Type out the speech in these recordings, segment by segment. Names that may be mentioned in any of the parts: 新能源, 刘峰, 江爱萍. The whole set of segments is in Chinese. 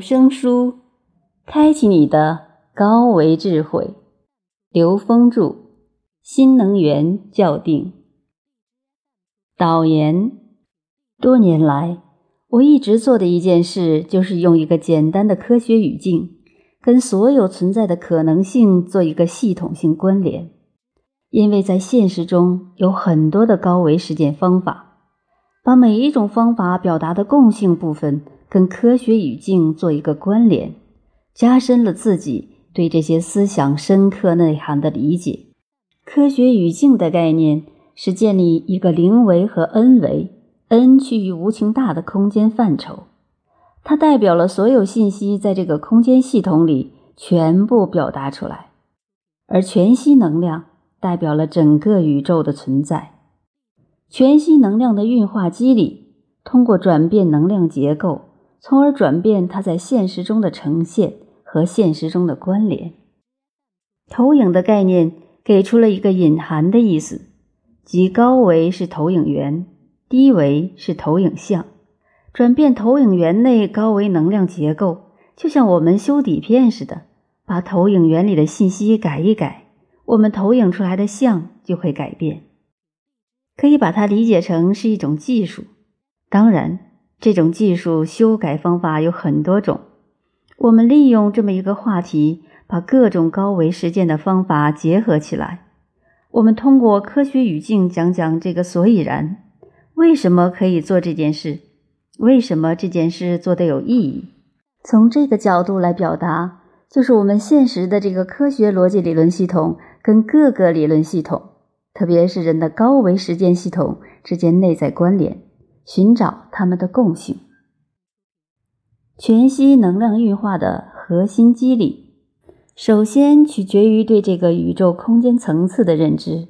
有声书，开启你的高维智慧。刘峰著，新能源校订。导言：多年来，我一直做的一件事，就是用一个简单的科学语境，跟所有存在的可能性做一个系统性关联。因为在现实中有很多的高维实践方法，把每一种方法表达的共性部分跟科学语境做一个关联，加深了自己对这些思想深刻内涵的理解。科学语境的概念是建立一个零维和 n 维 n 趋于无穷大的空间范畴，它代表了所有信息在这个空间系统里全部表达出来，而全息能量代表了整个宇宙的存在。全息能量的运化机理通过转变能量结构，从而转变它在现实中的呈现和现实中的关联。投影的概念给出了一个隐含的意思，即高维是投影源，低维是投影像。转变投影源内高维能量结构，就像我们修底片似的，把投影源里的信息改一改，我们投影出来的像就会改变。可以把它理解成是一种技术，当然这种技术修改方法有很多种。我们利用这么一个话题，把各种高维实践的方法结合起来，我们通过科学语境讲讲这个所以然，为什么可以做这件事，为什么这件事做得有意义。从这个角度来表达，就是我们现实的这个科学逻辑理论系统跟各个理论系统，特别是人的高维实践系统之间内在关联，寻找它们的共性。全息能量运化的核心机理，首先取决于对这个宇宙空间层次的认知，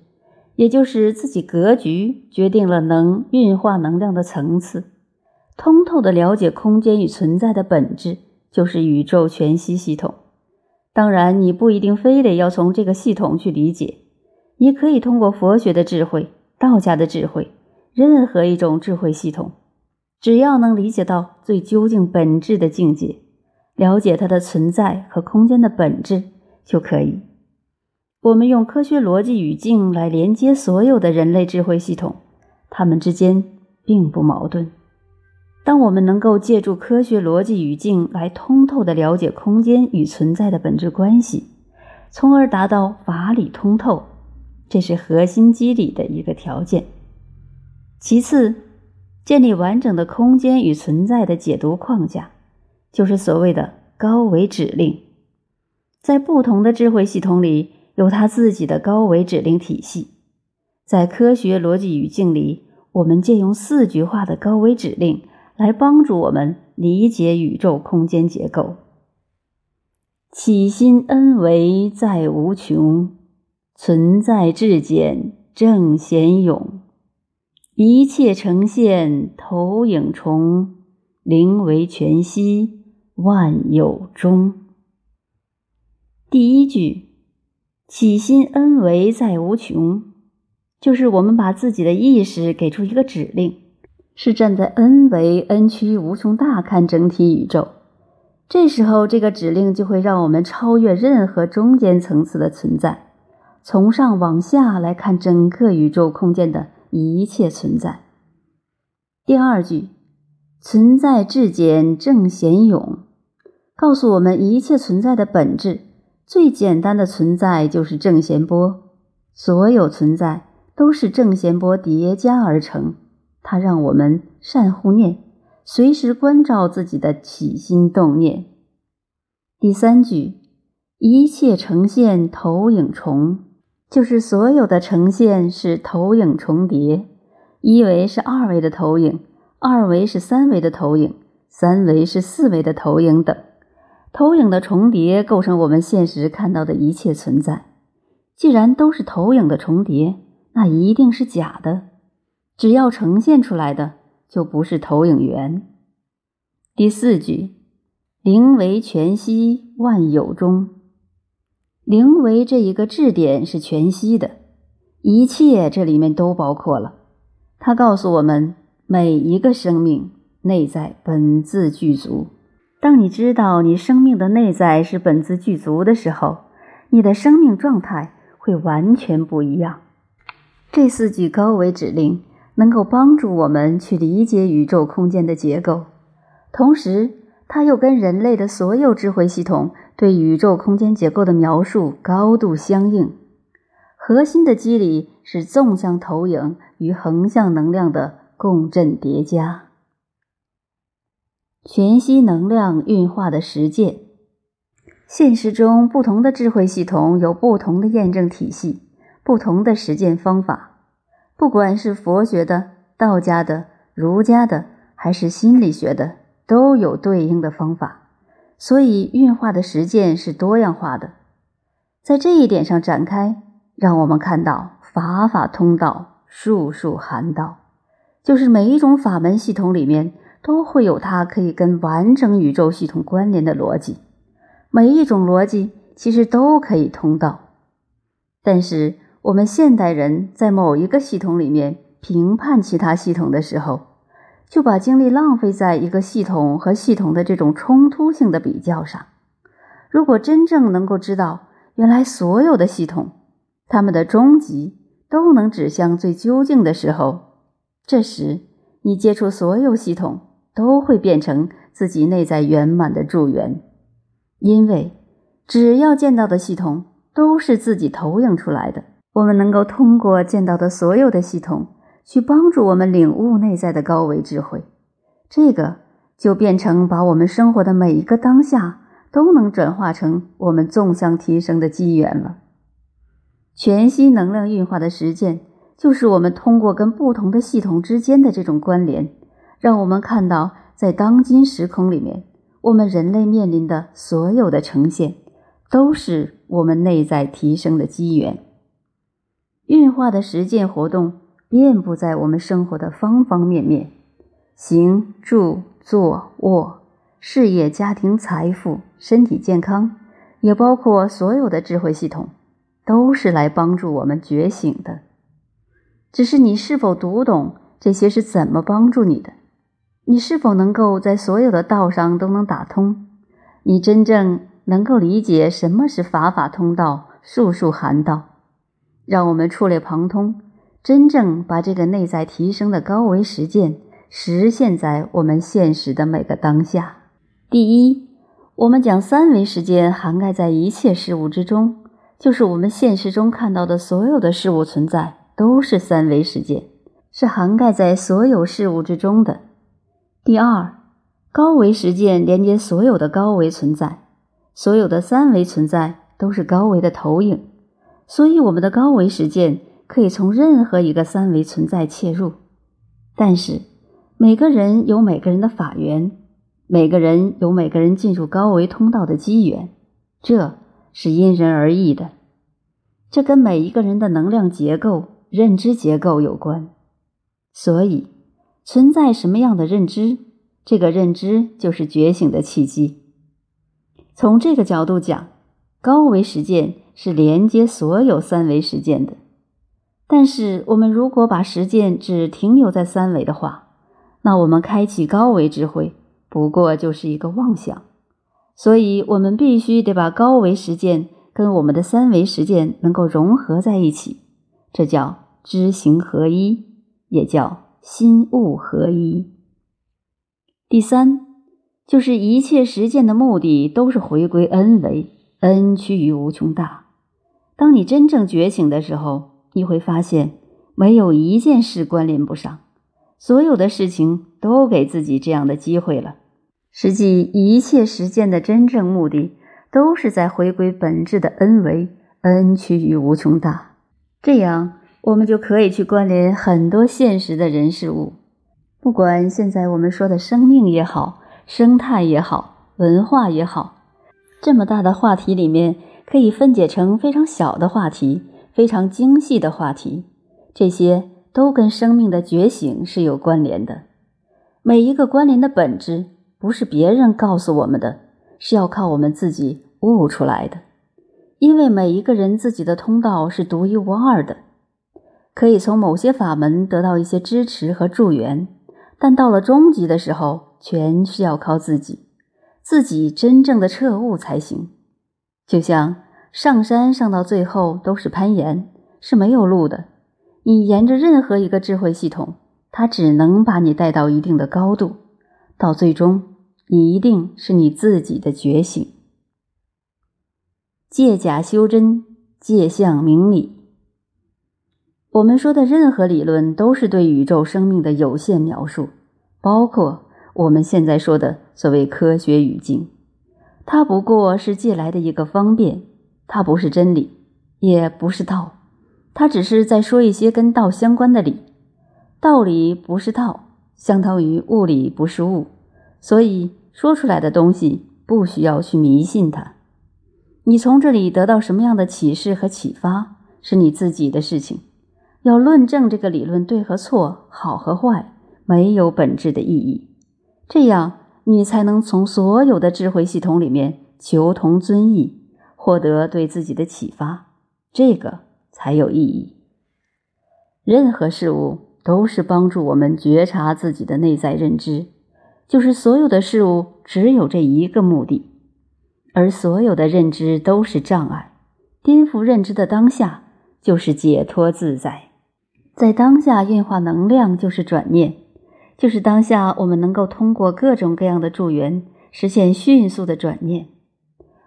也就是自己格局决定了能运化能量的层次。通透地了解空间与存在的本质，就是宇宙全息系统。当然，你不一定非得要从这个系统去理解，你可以通过佛学的智慧、道家的智慧，任何一种智慧系统，只要能理解到最究竟本质的境界，了解它的存在和空间的本质就可以。我们用科学逻辑语境来连接所有的人类智慧系统，它们之间并不矛盾。当我们能够借助科学逻辑语境来通透地了解空间与存在的本质关系，从而达到法理通透，这是核心机理的一个条件。其次，建立完整的空间与存在的解读框架，就是所谓的高维指令。在不同的智慧系统里有它自己的高维指令体系，在科学逻辑语境里，我们借用四句话的高维指令来帮助我们理解宇宙空间结构。起心 n 维在无穷，存在至简正显永，一切呈现投影重，零为全息万有中。第一句，起心 n 维在无穷，就是我们把自己的意识给出一个指令，是站在 n 维 n 趋无穷大看整体宇宙，这时候这个指令就会让我们超越任何中间层次的存在，从上往下来看整个宇宙空间的一切存在。第二句，存在至简正显永，告诉我们一切存在的本质，最简单的存在就是正弦波，所有存在都是正弦波叠加而成。它让我们善护念，随时关照自己的起心动念。第三句，一切呈现投影重，就是所有的呈现是投影重叠，一维是二维的投影，二维是三维的投影，三维是四维的投影等。投影的重叠构成我们现实看到的一切存在。既然都是投影的重叠，那一定是假的，只要呈现出来的就不是投影源。第四句，零为全息万有中，零为这一个质点是全息的，一切这里面都包括了。它告诉我们每一个生命内在本自具足，当你知道你生命的内在是本自具足的时候，你的生命状态会完全不一样。这四句高维指令能够帮助我们去理解宇宙空间的结构，同时它又跟人类的所有智慧系统对宇宙空间结构的描述高度相应。核心的机理是纵向投影与横向能量的共振叠加。全息能量运化的实践。现实中不同的智慧系统有不同的验证体系，不同的实践方法，不管是佛学的、道家的、儒家的还是心理学的，都有对应的方法，所以运化的实践是多样化的。在这一点上展开，让我们看到法法通道，术术含道，就是每一种法门系统里面都会有它可以跟完整宇宙系统关联的逻辑，每一种逻辑其实都可以通道。但是我们现代人在某一个系统里面评判其他系统的时候，就把精力浪费在一个系统和系统的这种冲突性的比较上。如果真正能够知道原来所有的系统它们的终极都能指向最究竟的时候，这时你接触所有系统都会变成自己内在圆满的助缘，因为只要见到的系统都是自己投影出来的。我们能够通过见到的所有的系统去帮助我们领悟内在的高维智慧，这个就变成把我们生活的每一个当下都能转化成我们纵向提升的机缘了。全息能量运化的实践就是我们通过跟不同的系统之间的这种关联，让我们看到在当今时空里面，我们人类面临的所有的呈现都是我们内在提升的机缘。运化的实践活动遍布在我们生活的方方面面，行、住、坐、卧，事业、家庭、财富、身体健康，也包括所有的智慧系统，都是来帮助我们觉醒的。只是你是否读懂这些是怎么帮助你的？你是否能够在所有的道上都能打通？你真正能够理解什么是法法通道，术术含道？让我们触类旁通，真正把这个内在提升的高维实践实现在我们现实的每个当下。第一，我们讲三维实践涵盖在一切事物之中，就是我们现实中看到的所有的事物存在都是三维实践，是涵盖在所有事物之中的。第二，高维实践连接所有的高维存在，所有的三维存在都是高维的投影，所以我们的高维实践可以从任何一个三维存在切入。但是每个人有每个人的法缘，每个人有每个人进入高维通道的机缘，这是因人而异的，这跟每一个人的能量结构、认知结构有关。所以存在什么样的认知，这个认知就是觉醒的契机。从这个角度讲，高维实践是连接所有三维实践的。但是我们如果把实践只停留在三维的话，那我们开启高维智慧不过就是一个妄想。所以我们必须得把高维实践跟我们的三维实践能够融合在一起，这叫知行合一，也叫心物合一。第三，就是一切实践的目的都是回归恩为，恩趋于无穷大。当你真正觉醒的时候，你会发现没有一件事关联不上，所有的事情都给自己这样的机会了。实际一切实践的真正目的都是在回归本质的恩为，恩趋于无穷大。这样我们就可以去关联很多现实的人事物，不管现在我们说的生命也好，生态也好，文化也好，这么大的话题里面可以分解成非常小的话题，非常精细的话题，这些都跟生命的觉醒是有关联的。每一个关联的本质不是别人告诉我们的，是要靠我们自己悟出来的。因为每一个人自己的通道是独一无二的，可以从某些法门得到一些支持和助缘，但到了终极的时候，全是要靠自己。自己真正的彻悟才行。就像上山上到最后都是攀岩，是没有路的。你沿着任何一个智慧系统，它只能把你带到一定的高度，到最终，你一定是你自己的觉醒。借假修真，借相明理。我们说的任何理论都是对宇宙生命的有限描述，包括我们现在说的所谓科学语境。它不过是借来的一个方便，它不是真理，也不是道，它只是在说一些跟道相关的理。道理不是道，相当于物理不是物，所以说出来的东西不需要去迷信它。你从这里得到什么样的启示和启发，是你自己的事情。要论证这个理论对和错，好和坏，没有本质的意义。这样你才能从所有的智慧系统里面求同尊异，获得对自己的启发，这个才有意义。任何事物都是帮助我们觉察自己的内在认知，就是所有的事物只有这一个目的，而所有的认知都是障碍。颠覆认知的当下就是解脱自在，在当下运化能量就是转念，就是当下我们能够通过各种各样的助缘实现迅速的转念。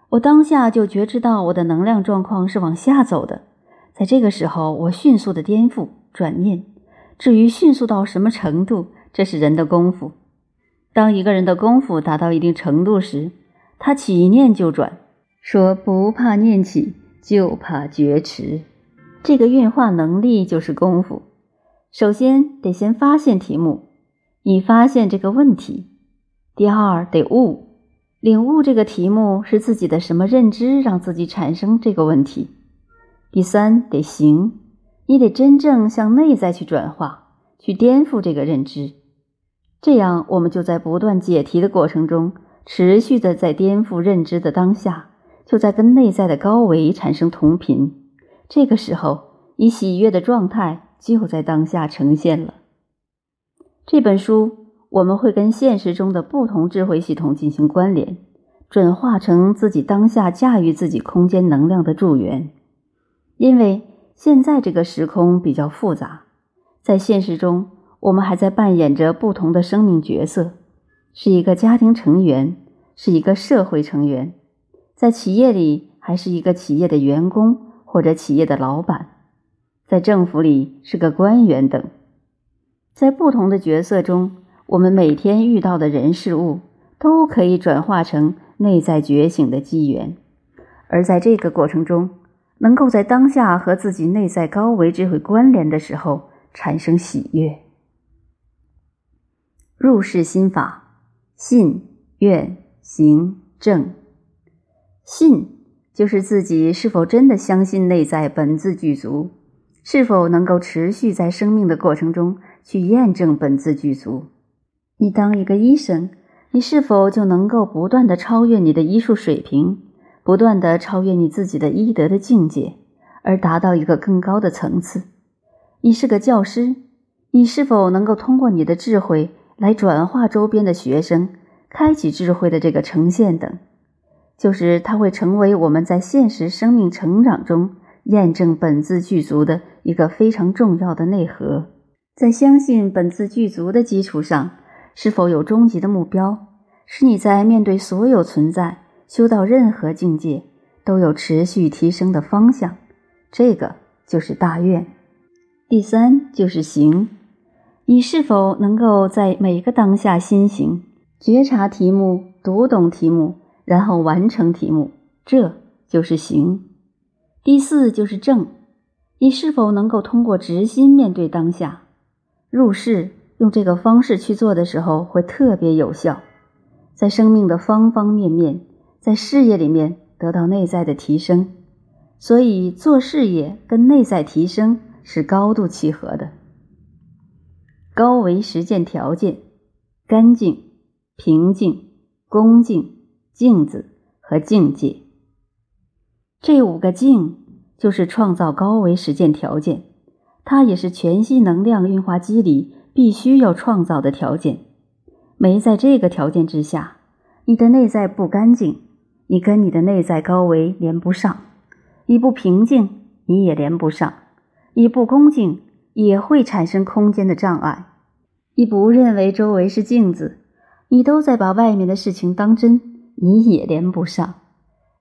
我当下就觉知到我的能量状况是往下走的，在这个时候我迅速的颠覆转念。至于迅速到什么程度，这是人的功夫。当一个人的功夫达到一定程度时，他起一念就转，说不怕念起，就怕觉迟。这个运化能力就是功夫。首先得先发现题目，你发现这个问题。第二得悟，领悟这个题目是自己的什么认知让自己产生这个问题。第三得行，你得真正向内在去转化，去颠覆这个认知。这样我们就在不断解题的过程中，持续的在颠覆认知的当下，就在跟内在的高维产生同频。这个时候，你喜悦的状态就在当下呈现了。这本书我们会跟现实中的不同智慧系统进行关联，转化成自己当下驾驭自己空间能量的助缘。因为现在这个时空比较复杂，在现实中我们还在扮演着不同的生命角色，是一个家庭成员，是一个社会成员，在企业里还是一个企业的员工或者企业的老板，在政府里是个官员等。在不同的角色中，我们每天遇到的人事物都可以转化成内在觉醒的机缘。而在这个过程中，能够在当下和自己内在高维智慧关联的时候产生喜悦。入世心法，信、愿、行、正。信就是自己是否真的相信内在本自具足，是否能够持续在生命的过程中去验证本自具足。你当一个医生，你是否就能够不断地超越你的医术水平，不断地超越你自己的医德的境界，而达到一个更高的层次。你是个教师，你是否能够通过你的智慧来转化周边的学生，开启智慧的这个呈现等。就是它会成为我们在现实生命成长中验证本自具足的一个非常重要的内核。在相信本自具足的基础上，是否有终极的目标，使你在面对所有存在，修到任何境界，都有持续提升的方向。这个就是大愿。第三就是行，你是否能够在每个当下心行，觉察题目，读懂题目，然后完成题目，这就是行。第四就是正，你是否能够通过直心面对当下。入世用这个方式去做的时候会特别有效，在生命的方方面面，在事业里面得到内在的提升。所以做事业跟内在提升是高度契合的。高维实践条件，干净、平静、恭敬、镜子和境界。这五个境就是创造高维实践条件，它也是全息能量运化机理必须要创造的条件。没在这个条件之下，你的内在不干净，你跟你的内在高维连不上，你不平静，你也连不上，你不恭敬，也会产生空间的障碍。你不认为周围是镜子，你都在把外面的事情当真，你也连不上。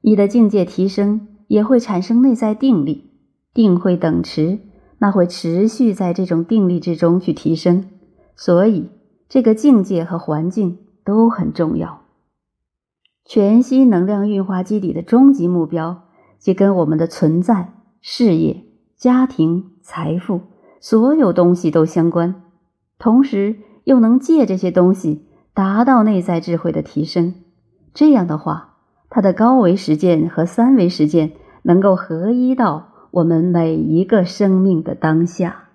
你的境界提升，也会产生内在定力，定会等持，那会持续在这种定力之中去提升。所以这个境界和环境都很重要。全息能量运化基底的终极目标，即跟我们的存在、事业、家庭、财富，所有东西都相关，同时又能借这些东西达到内在智慧的提升。这样的话，它的高维实践和三维实践能够合一到我们每一个生命的当下。